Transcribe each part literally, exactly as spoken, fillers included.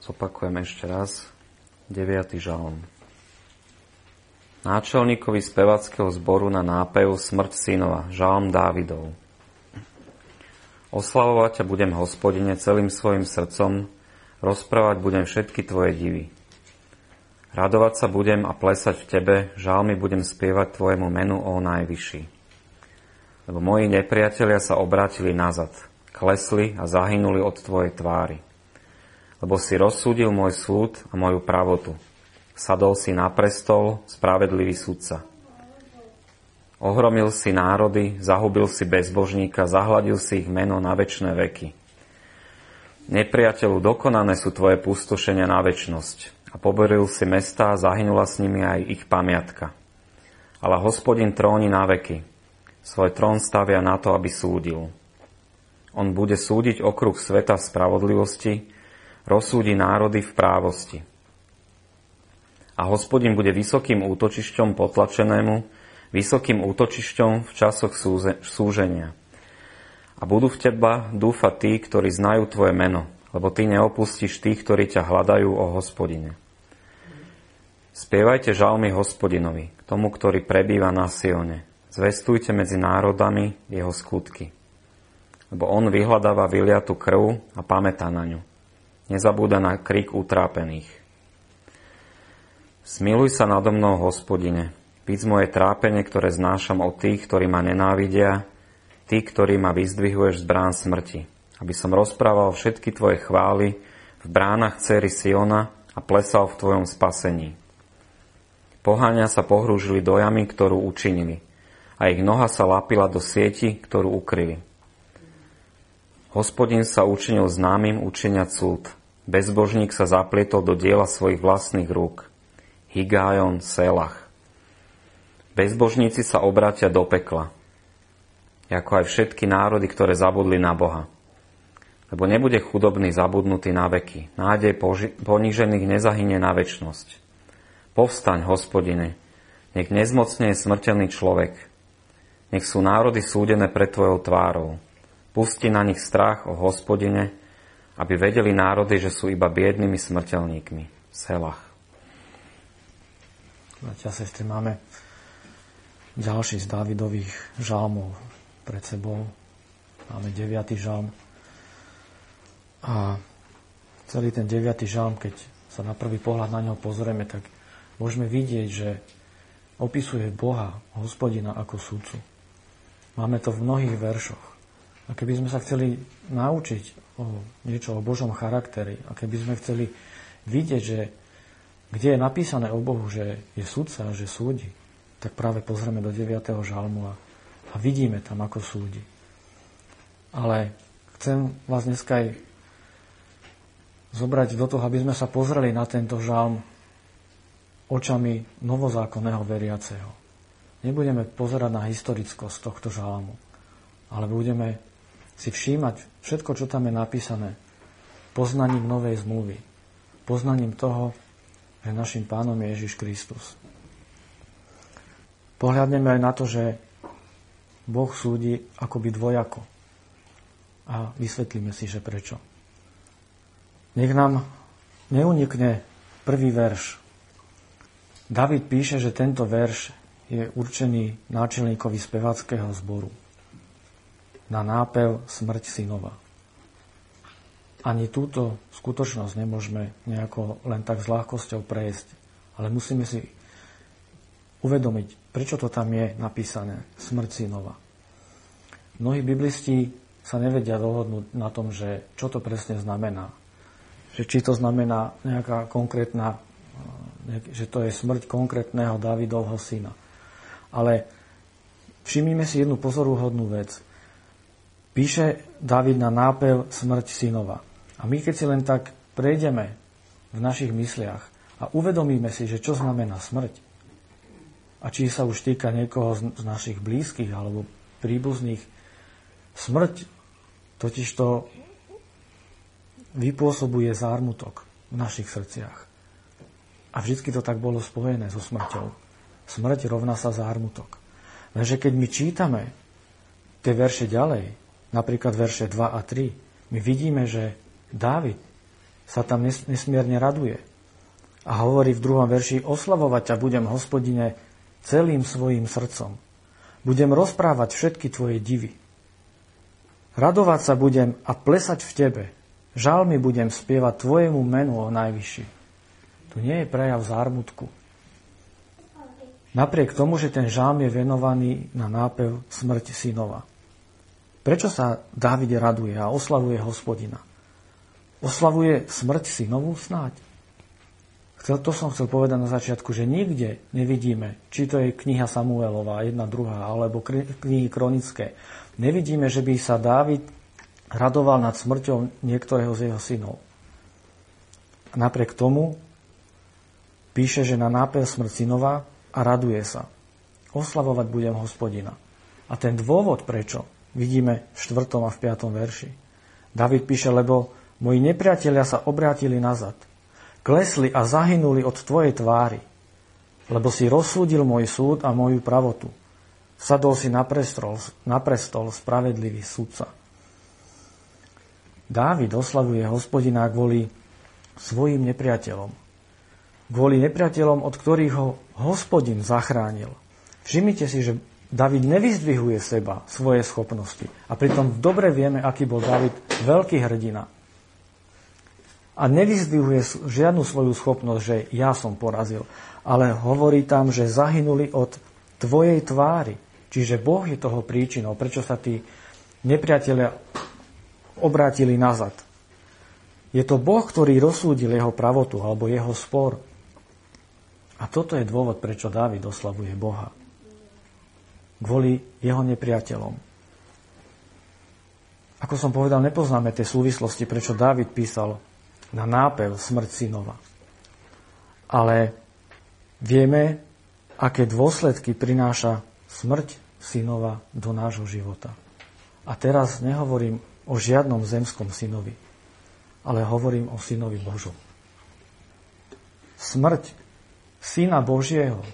Zopakujem ešte raz. deviaty žalm. Náčelníkovi spevackého zboru na nápev Smrť synova, žalm Dávidov. Oslavovať ťa budem, Hospodine, celým svojim srdcom, rozprávať budem všetky tvoje divy. Radovať sa budem a plesať v tebe, žalmy budem spievať tvojemu menu, ó Najvyšší. Lebo moji nepriatelia sa obrátili nazad, klesli a zahynuli od tvojej tvári. Lebo si rozsúdil môj súd a moju pravotu. Sadol si na prestol, spravedlivý sudca. Ohromil si národy, zahubil si bezbožníka, zahladil si ich meno na večné veky. Nepriateľu, dokonané sú tvoje pustošenia na večnosť. A poberil si mestá, zahynula s nimi aj ich pamiatka. Ale Hospodin tróni na veky. Svoj trón stavia na to, aby súdil. On bude súdiť okruh sveta v spravodlivosti, rozsúdi národy v právosti. A Hospodin bude vysokým útočišťom potlačenému, vysokým útočišťom v časoch súze, súženia. A budú v teba dúfať tí, ktorí znajú tvoje meno, lebo ty neopustíš tých, ktorí ťa hľadajú, o Hospodine. Spievajte žalmy Hospodinovi, k tomu, ktorý prebýva na Sione. Zvestujte medzi národami jeho skutky. Lebo on vyhľadáva vyliatú krv a pamätá na ňu. Nezabúda na krik utrápených. Smiluj sa nado mnou, Hospodine, víc moje trápenie, ktoré znášam od tých, ktorí ma nenávidia, tých, ktorí ma vyzdvihuješ z brán smrti, aby som rozprával všetky tvoje chvály v bránach dcery Siona a plesal v tvojom spasení. Poháňa sa pohrúžili do jamy, ktorú učinili, a ich noha sa lapila do sieti, ktorú ukryli. Hospodin sa učinil známym učiniať súd, bezbožník sa zaplietol do diela svojich vlastných rúk. Higájon, Selach. Bezbožníci sa obrátia do pekla, ako aj všetky národy, ktoré zabudli na Boha. Lebo nebude chudobný zabudnutý na veky, nádej poži- ponížených nezahynie na večnosť. Povstaň, Hospodine, nech nezmocne je smrteľný človek, nech sú národy súdené pred tvojou tvárou. Pusti na nich strach, o Hospodine, aby vedeli národy, že sú iba biednými smrteľníkmi. Selach. Bratia a sestry, máme ďalší z Dávidových žalmov pred sebou. Máme deviaty žalm. A celý ten deviaty žalm, keď sa na prvý pohľad na neho pozrieme, tak môžeme vidieť, že opisuje Boha, Hospodina, ako sudcu. Máme to v mnohých veršoch. A keby sme sa chceli naučiť o niečo o Božom charakteri, a keby sme chceli vidieť, že kde je napísané o Bohu, že je sudca, že súdi, tak práve pozrieme do deviateho žalmu a, a vidíme tam, ako súdi. Ale chcem vás dneska aj zobrať do toho, aby sme sa pozreli na tento žalm očami novozákonného veriaceho. Nebudeme pozerať na historickosť tohto žalmu, ale budeme si všímať všetko, čo tam je napísané, poznaním novej zmluvy, poznaním toho, že našim pánom je Ježiš Kristus. Pohľadneme aj na to, že Boh súdi akoby dvojako. A vysvetlíme si, že prečo. Nech nám neunikne prvý verš. Dávid píše, že tento verš je určený náčelníkovi spevackého zboru na nápev Smrť synova. Ani túto skutočnosť nemôžeme nejako len tak s ľahkosťou prejsť, ale musíme si uvedomiť, prečo to tam je napísané Smrť synova. Mnohí biblisti sa nevedia dohodnúť na tom, že čo to presne znamená. Že či to znamená nejaká konkrétna, že to je smrť konkrétneho Dávidovho syna. Ale všimnime si jednu pozoruhodnú vec. Píše Dávid na nápev Smrť synova. A my keď si len tak prejdeme v našich mysliach a uvedomíme si, že čo znamená smrť a či sa už týka niekoho z našich blízkych alebo príbuzných, smrť totižto vypôsobuje zármutok v našich srdciach. A vždy to tak bolo spojené so smrťou. Smrť rovná sa zármutok. Lenže keď my čítame tie verše ďalej, napríklad verše dva a tri, my vidíme, že Dávid sa tam nesmierne raduje. A hovorí v druhom verši: oslavovať ťa budem, Hospodine, celým svojím srdcom. Budem rozprávať všetky tvoje divy. Radovať sa budem a plesať v tebe. Žalmy budem spievať tvojemu menu, o Najvyšší. Tu nie je prejav zármutku. Napriek tomu, že ten žalm je venovaný na nápev smrti synova. Prečo sa Dávid raduje a oslavuje Hospodina? Oslavuje smrť synovu snáď? Chcel, to som chcel povedať na začiatku, že nikde nevidíme, či to je kniha Samuelova, jedna, druhá, alebo knihy kronické. Nevidíme, že by sa Dávid radoval nad smrťou niektorého z jeho synov. A napriek tomu píše, že na nápev smrť synova a raduje sa. Oslavovať budem Hospodina. A ten dôvod prečo vidíme v štvrtom a v piatom verši. Dávid píše: lebo moji nepriatelia sa obrátili nazad. Klesli a zahynuli od tvojej tvári, lebo si rozsúdil môj súd a moju pravotu. Sadol si na prestol, na prestol spravedlivý sudca. Dávid oslavuje Hospodina kvôli svojim nepriateľom. Kvôli nepriateľom, od ktorých ho Hospodin zachránil. Všimnite si, že Dávid nevyzdvihuje seba, svoje schopnosti. A pritom dobre vieme, aký bol Dávid veľký hrdina. A nevyzdvihuje žiadnu svoju schopnosť, že ja som porazil. Ale hovorí tam, že zahynuli od tvojej tvári. Čiže Boh je toho príčinou, prečo sa tí nepriatelia obrátili nazad. Je to Boh, ktorý rozsúdil jeho pravotu alebo jeho spor. A toto je dôvod, prečo Dávid oslavuje Boha. Kvôli jeho nepriateľom. Ako som povedal, nepoznáme tie súvislosti, prečo Dávid písal na nápev smrť synova. Ale vieme, aké dôsledky prináša smrť synova do nášho života. A teraz nehovorím o žiadnom zemskom synovi, ale hovorím o synovi Božom. Smrť syna Božieho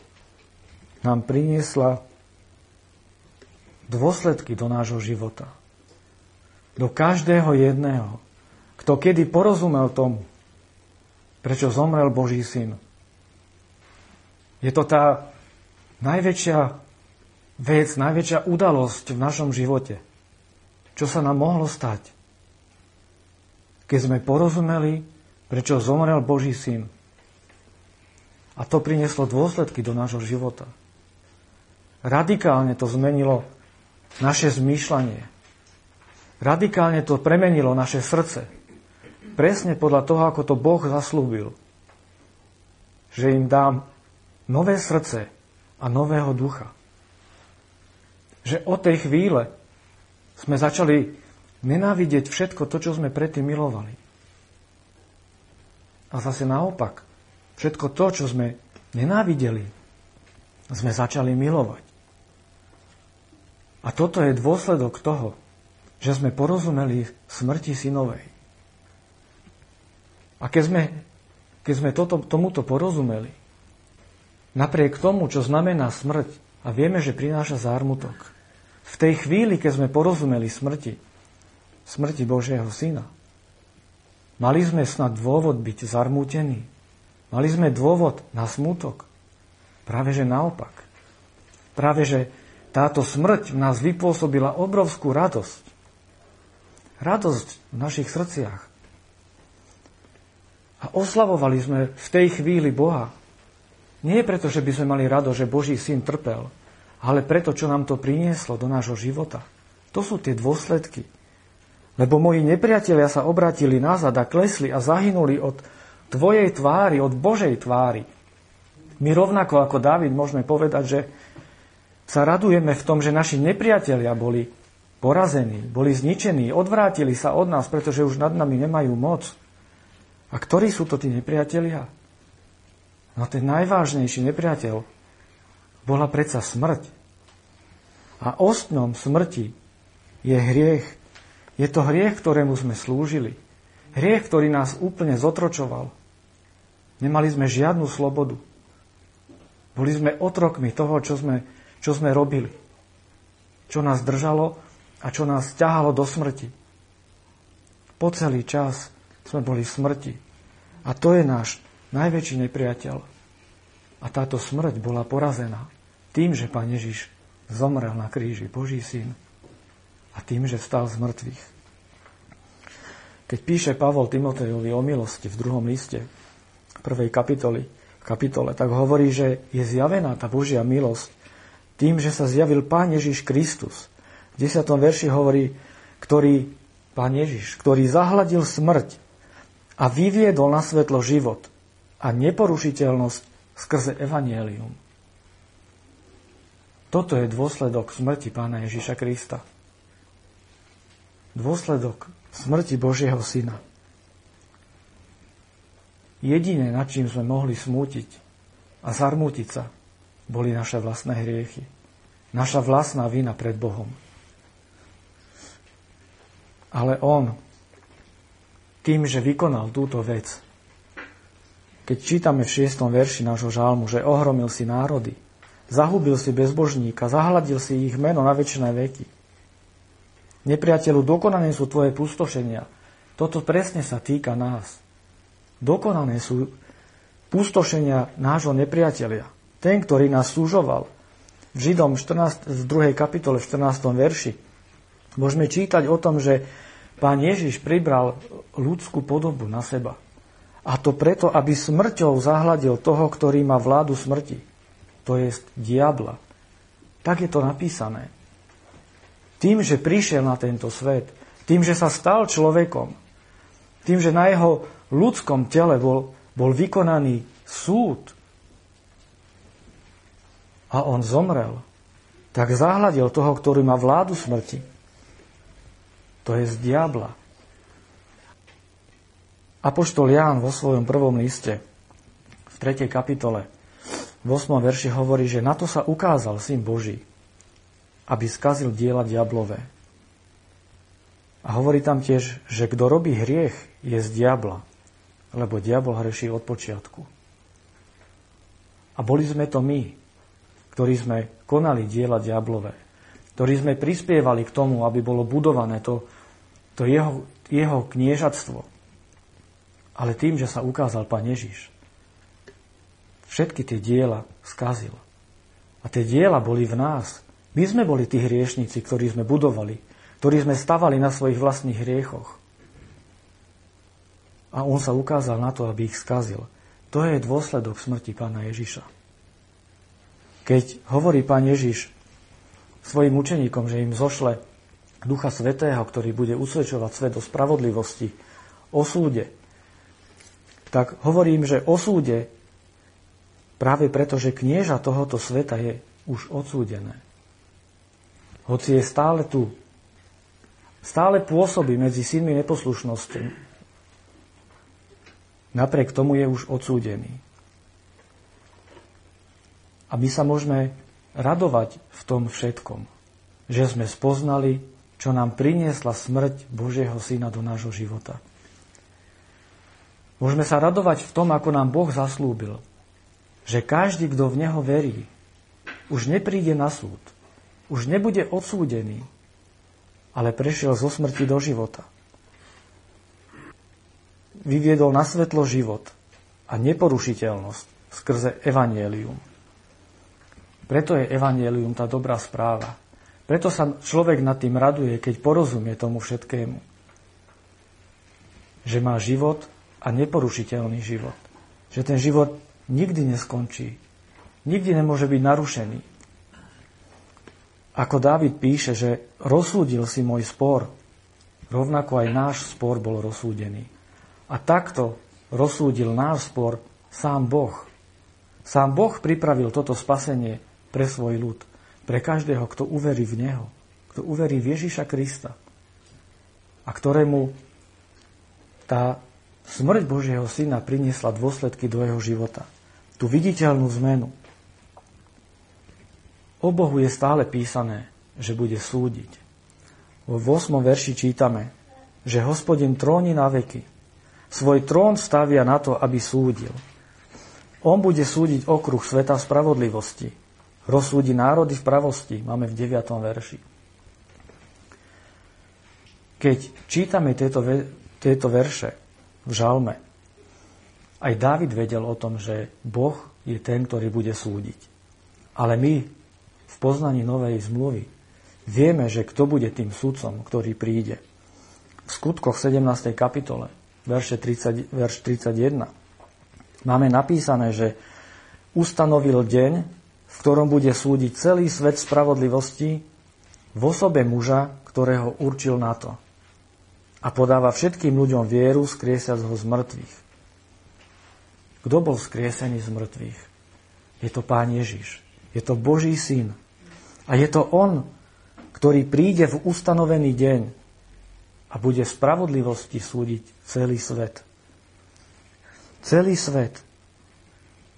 nám priniesla dôsledky do nášho života. Do každého jedného, kto kedy porozumel tomu, prečo zomrel Boží syn. Je to tá najväčšia vec, najväčšia udalosť v našom živote, čo sa nám mohlo stať. Keď sme porozumeli, prečo zomrel Boží syn. A to prinieslo dôsledky do nášho života. Radikálne to zmenilo naše zmýšľanie. Radikálne to premenilo naše srdce. Presne podľa toho, ako to Boh zaslúbil. Že im dám nové srdce a nového ducha. Že od tej chvíle sme začali nenávidieť všetko to, čo sme predtým milovali. A zase naopak, všetko to, čo sme nenávideli, sme začali milovať. A toto je dôsledok toho, že sme porozumeli smrti synovej. A keď sme, keď sme toto, tomuto porozumeli, napriek tomu, čo znamená smrť, a vieme, že prináša zármutok, v tej chvíli, keď sme porozumeli smrti, smrti Božieho syna, mali sme snad dôvod byť zarmútení. Mali sme dôvod na smútok. Práve že naopak. Práve že táto smrť v nás vypôsobila obrovskú radosť. Radosť v našich srdciach. A oslavovali sme v tej chvíli Boha. Nie preto, že by sme mali rado, že Boží syn trpel, ale preto, čo nám to prinieslo do nášho života. To sú tie dôsledky. Lebo moji nepriatelia sa obrátili nazad a klesli a zahynuli od tvojej tvári, od Božej tvári. My rovnako ako Dávid môžeme povedať, že sa radujeme v tom, že naši nepriatelia boli porazení, boli zničení, odvrátili sa od nás, pretože už nad nami nemajú moc. A ktorí sú to tí nepriatelia? No ten najvážnejší nepriateľ bola predsa smrť. A ostňom smrti je hriech. Je to hriech, ktorému sme slúžili. Hriech, ktorý nás úplne zotročoval. Nemali sme žiadnu slobodu. Boli sme otrokmi toho, čo sme Čo sme robili? Čo nás držalo a čo nás ťahalo do smrti? Po celý čas sme boli v smrti. A to je náš najväčší nepriateľ. A táto smrť bola porazená tým, že Pán Ježiš zomrel na kríži, Boží syn, a tým, že vstal z mŕtvych. Keď píše Pavol Timotejovi o milosti v druhom liste, v prvej kapitoli, kapitole, tak hovorí, že je zjavená tá Božia milosť tým, že sa zjavil Pán Ježiš Kristus. V desiatom verši hovorí, ktorý, Pán Ježiš, ktorý zahladil smrť a vyviedol na svetlo život a neporušiteľnosť skrze evanjelium. Toto je dôsledok smrti Pána Ježiša Krista. Dôsledok smrti Božieho Syna. Jediné, nad čím sme mohli smútiť a zarmútiť sa, boli naše vlastné hriechy. Naša vlastná vina pred Bohom. Ale On, tým, že vykonal túto vec, keď čítame v šiestom verši nášho žalmu, že ohromil si národy, zahubil si bezbožníka, zahladil si ich meno na večné veky. Nepriateľu, dokonané sú tvoje pustošenia. Toto presne sa týka nás. Dokonané sú pustošenia nášho nepriateľa. Ten, ktorý nás súžoval. V Židom štrnástej v druhej kapitole v štrnástom verši môžeme čítať o tom, že Pán Ježiš pribral ľudskú podobu na seba. A to preto, aby smrťou zahladil toho, ktorý má vládu smrti. To je diabla. Tak je to napísané. Tým, že prišiel na tento svet, tým, že sa stal človekom, tým, že na jeho ľudskom tele bol, bol vykonaný súd a on zomrel, tak zahladil toho, ktorý má vládu smrti. To je z diabla. Apoštol Ján vo svojom prvom liste v tretej kapitole v ôsmom verši hovorí, že na to sa ukázal Syn Boží, aby skazil diela diablové. A hovorí tam tiež, že kto robí hriech, je z diabla, lebo diabol hreší od počiatku. A boli sme to my, ktorí sme konali diela diablové, ktorí sme prispievali k tomu, aby bolo budované to, to jeho, jeho kniežatstvo. Ale tým, že sa ukázal Pán Ježiš, všetky tie diela skazil. A tie diela boli v nás. My sme boli tí hriešnici, ktorí sme budovali, ktorí sme stavali na svojich vlastných hriechoch. A on sa ukázal na to, aby ich skazil. To je dôsledok smrti Pána Ježiša. Keď hovorí Pán Ježiš svojim učeníkom, že im zošle Ducha Svätého, ktorý bude usvedčovať svet o spravodlivosti, o súde, tak hovorím, že o súde práve preto, že knieža tohoto sveta je už odsúdené. Hoci je stále tu, stále pôsobí medzi synmi neposlušnosti, napriek tomu je už odsúdený. A my sa môžeme radovať v tom všetkom, že sme spoznali, čo nám priniesla smrť Božieho Syna do nášho života. Môžeme sa radovať v tom, ako nám Boh zaslúbil, že každý, kto v Neho verí, už nepríde na súd, už nebude odsúdený, ale prešiel zo smrti do života. Vyviedol na svetlo život a neporušiteľnosť skrze evanjelium. Preto je evanjelium tá dobrá správa. Preto sa človek nad tým raduje, keď porozumie tomu všetkému. Že má život a neporušiteľný život. Že ten život nikdy neskončí. Nikdy nemôže byť narušený. Ako Dávid píše, že rozsúdil si môj spor, rovnako aj náš spor bol rozsúdený. A takto rozsúdil náš spor sám Boh. Sám Boh pripravil toto spasenie pre svoj ľud, pre každého, kto uverí v Neho, kto uverí v Ježiša Krista a ktorému tá smrť Božieho Syna priniesla dôsledky do jeho života. Tú viditeľnú zmenu. O Bohu je stále písané, že bude súdiť. Vo ôsmom verši čítame, že Hospodin tróni na veky. Svoj trón stavia na to, aby súdil. On bude súdiť okruh sveta spravodlivosti. Rozsúdi národy v pravosti. Máme v deviatom verši. Keď čítame tieto, ve- tieto verše, v žalme. Aj Dávid vedel o tom, že Boh je ten, ktorý bude súdiť. Ale my v poznaní novej zmluvy vieme, že kto bude tým sudcom, ktorý príde. V Skutkoch sedemnástej kapitole, verše tridsať, verš tridsaťjeden, máme napísané, že ustanovil deň, v ktorom bude súdiť celý svet spravodlivosti v osobe muža, ktorého určil na to. A podáva všetkým ľuďom vieru, skriesiac ho z mŕtvych. Kto bol skriesený z mŕtvych? Je to Pán Ježiš. Je to Boží syn. A je to on, ktorý príde v ustanovený deň a bude v spravodlivosti súdiť celý svet. Celý svet.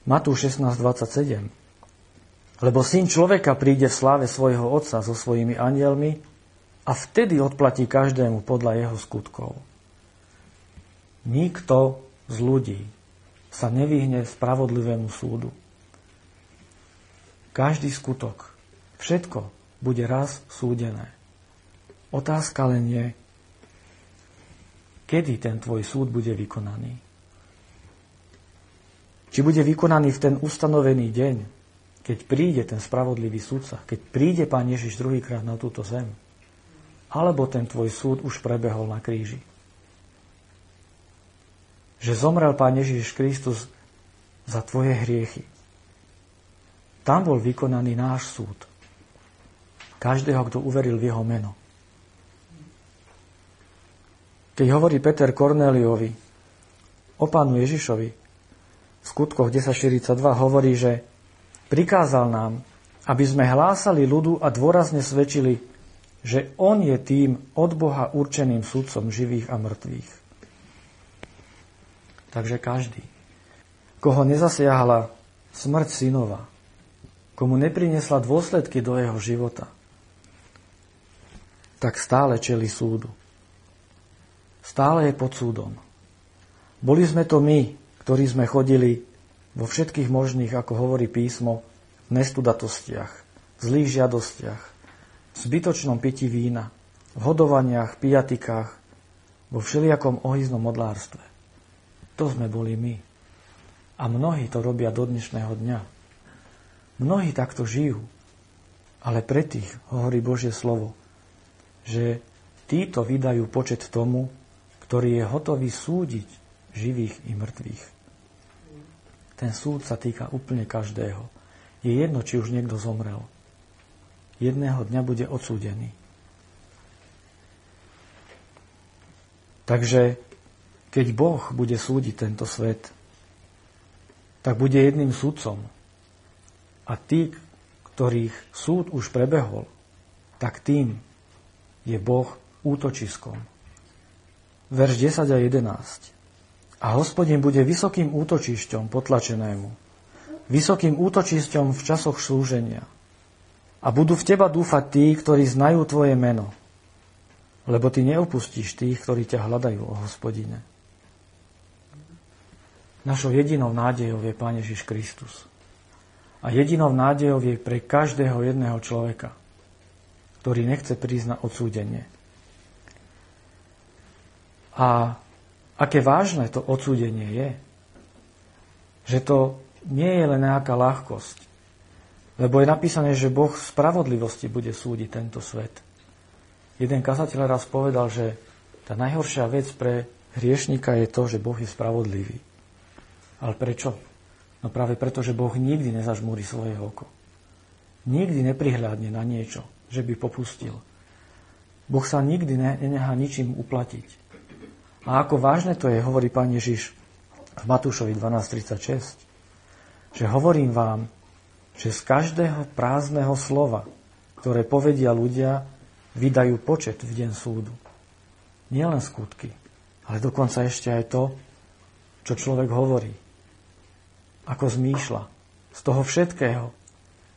Matúš šestnásť dvadsaťsedem. Lebo syn človeka príde v sláve svojho otca so svojimi anjelmi a vtedy odplatí každému podľa jeho skutkov. Nikto z ľudí sa nevyhne spravodlivému súdu. Každý skutok, všetko bude raz súdené. Otázka len je, kedy ten tvoj súd bude vykonaný. Či bude vykonaný v ten ustanovený deň, keď príde ten spravodlivý sudca, keď príde Pán Ježiš druhýkrát na túto zem, alebo ten tvoj súd už prebehol na kríži. Že zomrel Pán Ježiš Kristus za tvoje hriechy. Tam bol vykonaný náš súd. Každého, kto uveril v jeho meno. Keď hovorí Peter Korneliovi o Pánu Ježišovi, v Skutkoch desať štyridsaťdva hovorí, že prikázal nám, aby sme hlásali ľudu a dôrazne svedčili, že on je tým od Boha určeným sudcom živých a mŕtvych. Takže každý, koho nezasiahla smrť synova, komu neprinesla dôsledky do jeho života, tak stále čelí súdu. Stále je pod súdom. Boli sme to my, ktorí sme chodili vo všetkých možných, ako hovorí písmo, nestudatostiach, zlých žiadostiach, v zbytočnom pití vína, v hodovaniach, pijatikách, vo všelijakom ohyznom modlárstve. To sme boli my. A mnohí to robia do dnešného dňa. Mnohí takto žijú. Ale pre tých hovorí Božie slovo, že títo vydajú počet tomu, ktorý je hotový súdiť živých i mŕtvych. Ten súd sa týka úplne každého. Je jedno, či už niekto zomrel. Jedného dňa bude odsúdený. Takže keď Boh bude súdiť tento svet, tak bude jedným sudcom. A tí, ktorých súd už prebehol, tak tým je Boh útočiskom. Verš desať a jedenásť. A Hospodin bude vysokým útočišťom potlačenému, vysokým útočišťom v časoch súženia. A budú v teba dúfať tí, ktorí znajú tvoje meno, lebo ty neopustíš tých, ktorí ťa hľadajú, o Hospodine. Našou jedinou nádejou je Pán Ježiš Kristus. A jedinou nádejou je pre každého jedného človeka, ktorý nechce prísť na odsúdenie. A aké vážne to odsúdenie je, že to nie je len nejaká ľahkosť, lebo je napísané, že Boh v spravodlivosti bude súdiť tento svet. Jeden kazateľ raz povedal, že tá najhoršia vec pre hriešnika je to, že Boh je spravodlivý. Ale prečo? No práve preto, že Boh nikdy nezažmúri svoje oko. Nikdy neprihľadne na niečo, že by popustil. Boh sa nikdy nenechá ničím uplatiť. A ako vážne to je, hovorí Pán Ježiš v Matúšovi dvanásť tridsaťšesť, že hovorím vám, že z každého prázdneho slova, ktoré povedia ľudia, vydajú počet v deň súdu. Nielen skutky, ale dokonca ešte aj to, čo človek hovorí, ako zmýšľa. Z toho všetkého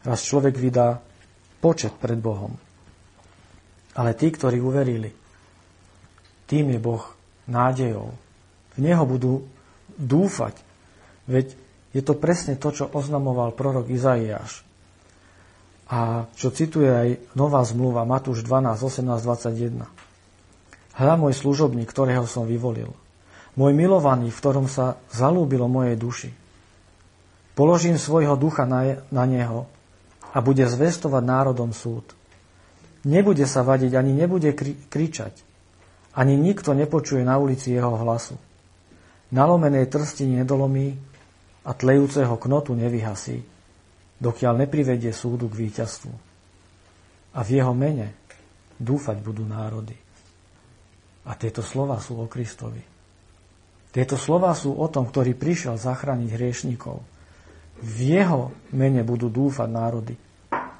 raz človek vydá počet pred Bohom. Ale tí, ktorí uverili, tým je Boh nádejou. V neho budú dúfať, veď je to presne to, čo oznamoval prorok Izaiáš a čo cituje aj nová zmluva Matúš dvanásť, osemnásť, dvadsaťjeden. Hľa môj služobník, ktorého som vyvolil, môj milovaný, v ktorom sa zalúbilo mojej duši. Položím svojho ducha na, je, na neho a bude zvestovať národom súd. Nebude sa vadiť, ani nebude kri, kričať, ani nikto nepočuje na ulici jeho hlasu. Nalomenej trsti nedolomí a tlejúceho knotu nevyhasí, dokiaľ neprivedie súdu k víťazstvu. A v jeho mene dúfať budú národy. A tieto slová sú o Kristovi. Tieto slová sú o tom, ktorý prišiel zachrániť hriešnikov. V jeho mene budú dúfať národy.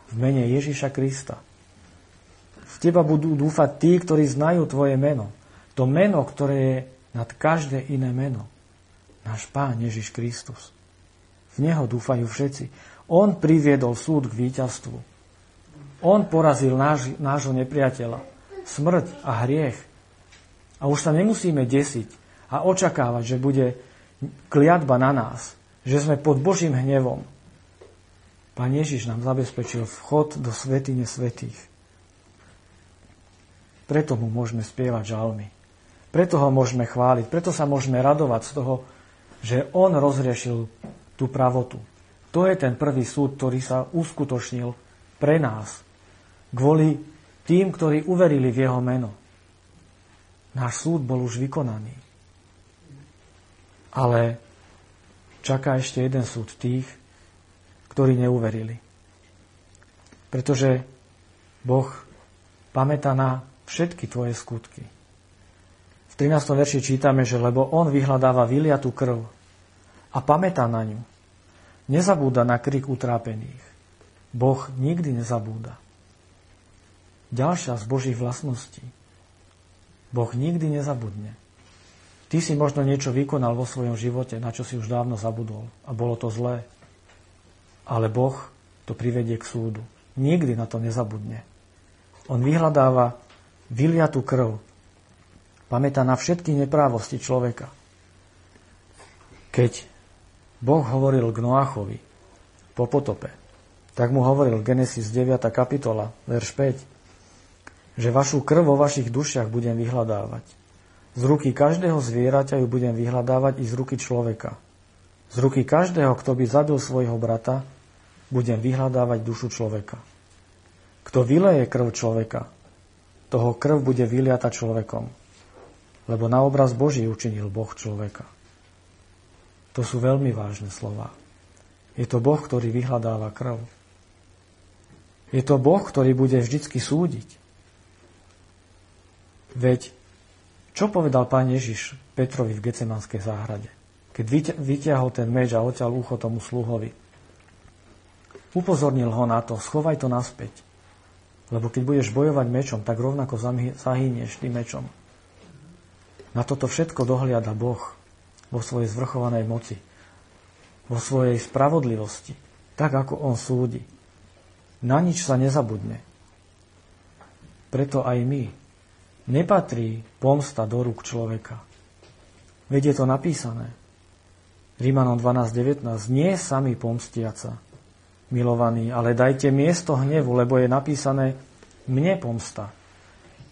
V mene Ježiša Krista. V teba budú dúfať tí, ktorí znajú tvoje meno. To meno, ktoré je nad každé iné meno. Náš Pán Ježiš Kristus. V Neho dúfajú všetci. On priviedol súd k víťazstvu. On porazil náš, nášho nepriateľa. Smrť a hriech. A už sa nemusíme desiť a očakávať, že bude kliatba na nás. Že sme pod Božím hnevom. Pán Ježiš nám zabezpečil vchod do svätyne svätých. Preto mu môžeme spievať žalmy. Preto ho môžeme chváliť, preto sa môžeme radovať z toho, že on rozriešil tú pravotu. To je ten prvý súd, ktorý sa uskutočnil pre nás, kvôli tým, ktorí uverili v jeho meno. Náš súd bol už vykonaný. Ale čaká ešte jeden súd tých, ktorí neuverili. Pretože Boh pamätá na všetky tvoje skutky. V trinástom verši čítame, že lebo on vyhľadáva vyliatú krv a pamätá na ňu. Nezabúda na krik utrápených. Boh nikdy nezabúda. Ďalšia z Božích vlastností. Boh nikdy nezabudne. Ty si možno niečo vykonal vo svojom živote, na čo si už dávno zabudol a bolo to zlé. Ale Boh to privedie k súdu. Nikdy na to nezabudne. On vyhľadáva vyliatú krv. Pamätá na všetky neprávosti človeka. Keď Boh hovoril k Noáchovi po potope, tak mu hovoril Genesis deviata kapitola, verš päť, že vašu krv vo vašich dušiach budem vyhľadávať. Z ruky každého zvieraťa ju budem vyhľadávať i z ruky človeka. Z ruky každého, kto by zabil svojho brata, budem vyhľadávať dušu človeka. Kto vyleje krv človeka, toho krv bude vyliata človekom. Lebo na obraz Boží učinil Boh človeka. To sú veľmi vážne slova. Je to Boh, ktorý vyhľadáva krv. Je to Boh, ktorý bude vždycky súdiť. Veď, čo povedal Pán Ježiš Petrovi v Getsemanskej záhrade, keď vyťahol ten meč a odťal ucho tomu sluhovi? Upozornil ho na to, schovaj to naspäť. Lebo keď budeš bojovať mečom, tak rovnako zahynieš tým mečom. Na toto všetko dohliada Boh vo svojej zvrchovanej moci, vo svojej spravodlivosti, tak ako on súdi. Na nič sa nezabudne. Preto aj my. Nepatrí pomsta do rúk človeka. Veď je to napísané. Rímanom dvanásť devätnásť. Nie sami pomstiaca, milovaní, ale dajte miesto hnevu, lebo je napísané mne pomsta.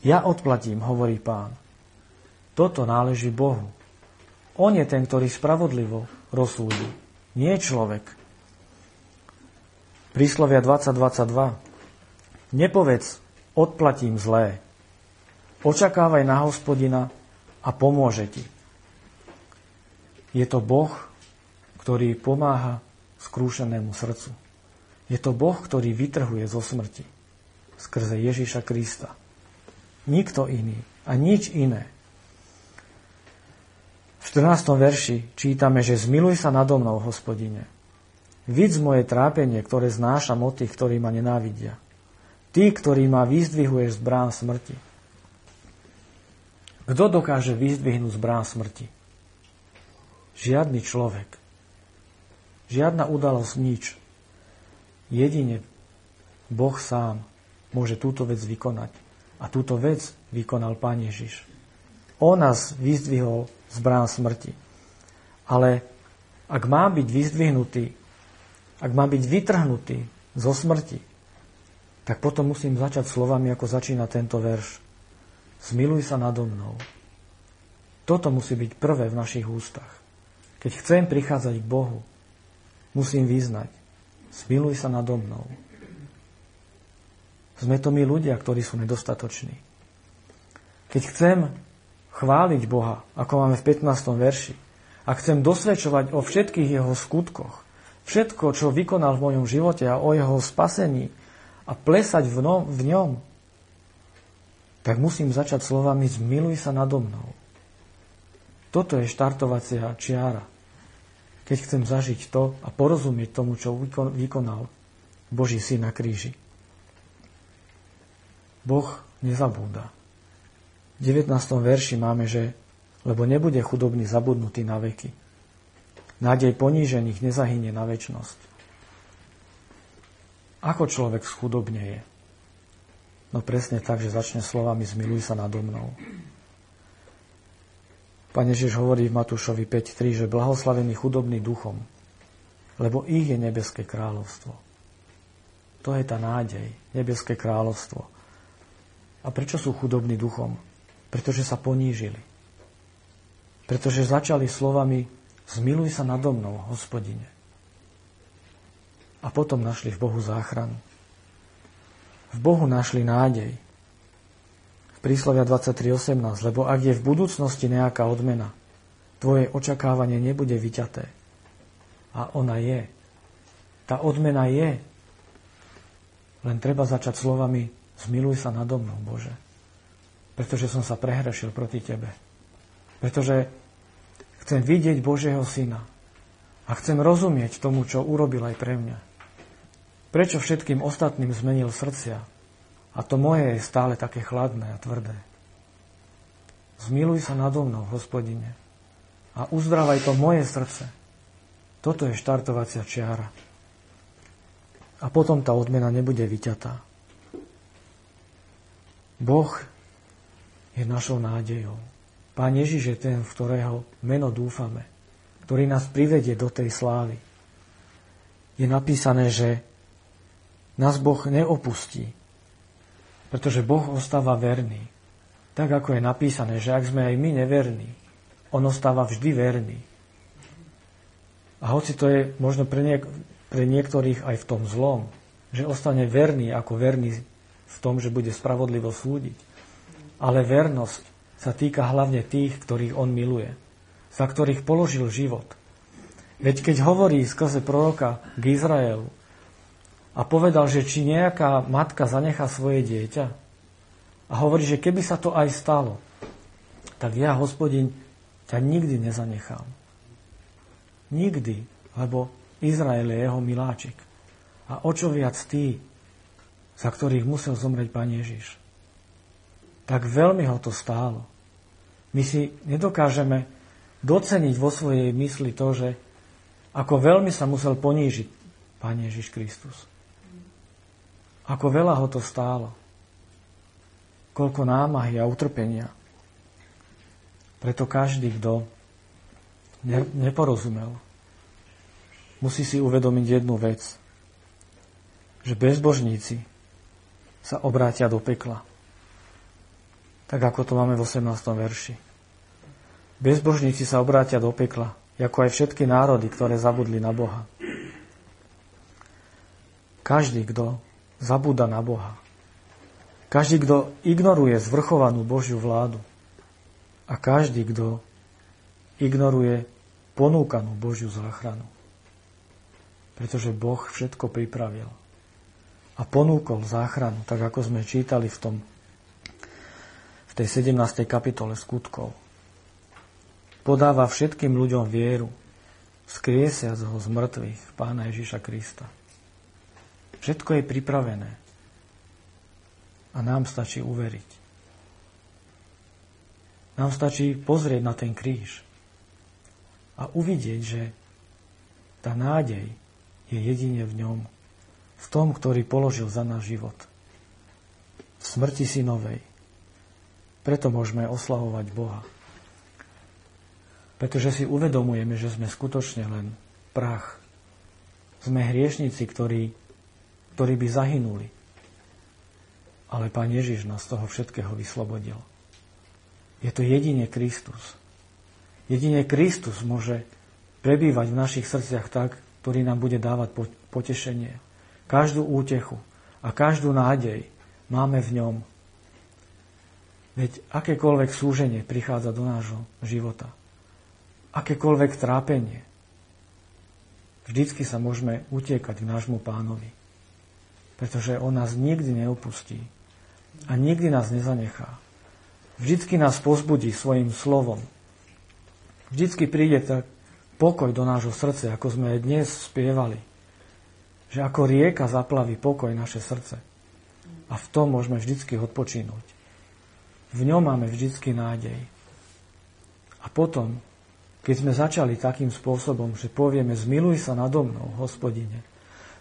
Ja odplatím, hovorí Pán. Toto náleží Bohu. On je ten, ktorý spravodlivo rozsúdi. Nie človek. Príslovia dvadsať dvadsaťdva. Nepovedz, odplatím zlé. Očakávaj na Hospodina a pomôže ti. Je to Boh, ktorý pomáha skrúšenému srdcu. Je to Boh, ktorý vytrhuje zo smrti. Skrze Ježiša Krista. Nikto iný a nič iné. V štrnástom verši čítame, že zmiluj sa nado mnou, Hospodine. Vidz moje trápenie, ktoré znášam od tých, ktorí ma nenávidia. Ty, ktorý ma vyzdvihuješ z brán smrti. Kto dokáže vyzdvihnúť z brán smrti? Žiadny človek. Žiadna udalosť, nič. Jedine Boh sám môže túto vec vykonať. A túto vec vykonal Pán Ježiš. On nás vyzdvihol z brán smrti. Ale ak má byť vyzdvihnutý, ak má byť vytrhnutý zo smrti, tak potom musím začať slovami, ako začína tento verš. Zmiluj sa nado mnou. Toto musí byť prvé v našich ústach. Keď chcem prichádzať k Bohu, musím vyznať: smiluj sa nado mnou. Sme to my ľudia, ktorí sú nedostatoční. Keď chcem chváliť Boha, ako máme v pätnástom verši, a chcem dosvedčovať o všetkých jeho skutkoch, všetko, čo vykonal v mojom živote a o jeho spasení, a plesať v, no, v ňom, tak musím začať slovami: zmiluj sa nado mnou. Toto je štartovacia čiara, keď chcem zažiť to a porozumieť tomu, čo vykonal Boží syn na kríži. Boh nezabúda. V devätnástom verši máme, že lebo nebude chudobný zabudnutý na veky. Nádej ponížených nezahynie na večnosť. Ako človek schudobneje? No presne tak, že začne slovami: zmiluj sa nado mnou. Pán Ježiš hovorí v Matúšovi päť tri, že blahoslavení chudobní duchom, lebo ich je nebeské kráľovstvo. To je tá nádej, nebeské kráľovstvo. A prečo sú chudobní duchom? Pretože sa ponížili. Pretože začali slovami: zmiluj sa nado mnou, Hospodine. A potom našli v Bohu záchranu. V Bohu našli nádej. V príslovia dvadsaťtri osemnásť, lebo ak je v budúcnosti nejaká odmena, tvoje očakávanie nebude vyťaté. A ona je. Tá odmena je. Len treba začať slovami: zmiluj sa nado mnou, Bože. Pretože som sa prehrešil proti tebe. Pretože chcem vidieť Božieho syna. A chcem rozumieť tomu, čo urobil aj pre mňa. Prečo všetkým ostatným zmenil srdcia? A to moje je stále také chladné a tvrdé. Zmiluj sa nado mnou, Hospodine, a uzdravaj to moje srdce. Toto je štartovacia čiara. A potom tá odmena nebude vyťatá. Boh je našou nádejou. Pán Ježiš je ten, v ktorého meno dúfame, ktorý nás privedie do tej slávy. Je napísané, že nás Boh neopustí, pretože Boh ostáva verný. Tak, ako je napísané, že ak sme aj my neverní, on ostáva vždy verný. A hoci to je možno pre, niek- pre niektorých aj v tom zlom, že ostane verný ako verný v tom, že bude spravodlivo súdiť, ale vernosť sa týka hlavne tých, ktorých on miluje, za ktorých položil život. Veď keď hovorí skrze proroka k Izraelu, a povedal, že či nejaká matka zanechá svoje dieťa. A hovorí, že keby sa to aj stalo, tak ja, Hospodin, ťa nikdy nezanechám. Nikdy, lebo Izrael je jeho miláčik. A o čo viac tí, za ktorých musel zomrieť Pán Ježiš. Tak veľmi ho to stálo. My si nedokážeme doceniť vo svojej mysli to, že ako veľmi sa musel ponížiť Pán Ježiš Kristus. Ako veľa ho to stálo. Koľko námahy a utrpenia. Preto každý, kto ne- neporozumel, musí si uvedomiť jednu vec. Že bezbožníci sa obrátia do pekla. Tak ako to máme v osemnástom verši. Bezbožníci sa obrátia do pekla, ako aj všetky národy, ktoré zabudli na Boha. Každý, kto zabúda na Boha. Každý, kto ignoruje zvrchovanú Božiu vládu. A každý, kto ignoruje ponúkanú Božiu záchranu. Pretože Boh všetko pripravil. A ponúkol záchranu, tak ako sme čítali v tom, v tej sedemnástej kapitole skutkov. Podáva všetkým ľuďom vieru, vzkriesiac ho z mŕtvych Pána Ježiša Krista. Všetko je pripravené. A nám stačí uveriť. Nám stačí pozrieť na ten kríž a uvidieť, že tá nádej je jedine v ňom, v tom, ktorý položil za náš život. V smrti synovej. Preto môžeme oslavovať Boha. Pretože si uvedomujeme, že sme skutočne len prach. Sme hriešnici, ktorí ktorí by zahynuli. Ale Pán Ježiš nás z toho všetkého vyslobodil. Je to jedine Kristus, Jedine Kristus môže prebývať v našich srdciach tak, ktorý nám bude dávať potešenie. Každú útechu a každú nádej máme v ňom. Veď akékoľvek súženie prichádza do nášho života, akékoľvek trápenie, vždycky sa môžeme utiekať k nášmu Pánovi, pretože on nás nikdy neopustí a nikdy nás nezanechá. Vždycky nás povzbudí svojim slovom. Vždycky príde tak pokoj do nášho srdca, ako sme dnes spievali, že ako rieka zaplaví pokoj naše srdce. A v tom môžeme vždycky odpočinúť. V ňom máme vždycky nádej. A potom, keď sme začali takým spôsobom, že povieme: zmiluj sa nado mnou, Hospodine,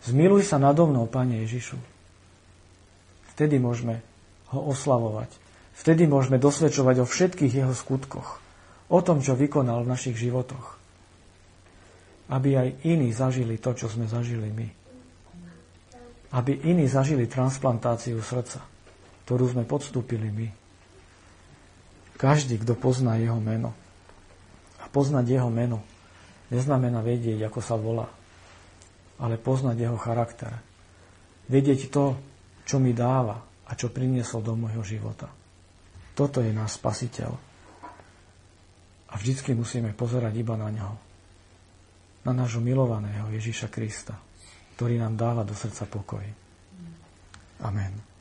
zmiluj sa nado mnou, Pane Ježišu, vtedy môžeme ho oslavovať. Vtedy môžeme dosvedčovať o všetkých jeho skutkoch, o tom, čo vykonal v našich životoch, aby aj iní zažili to, čo sme zažili my. Aby iní zažili transplantáciu srdca, ktorú sme podstúpili my. Každý, kto pozná jeho meno. A poznať jeho meno neznamená vedieť, ako sa volá, ale poznať jeho charakter. Vedieť to, čo mi dáva a čo priniesol do môjho života. Toto je náš Spasiteľ. A vždycky musíme pozerať iba na ňoho. Na nášho milovaného Ježiša Krista, ktorý nám dáva do srdca pokoj. Amen.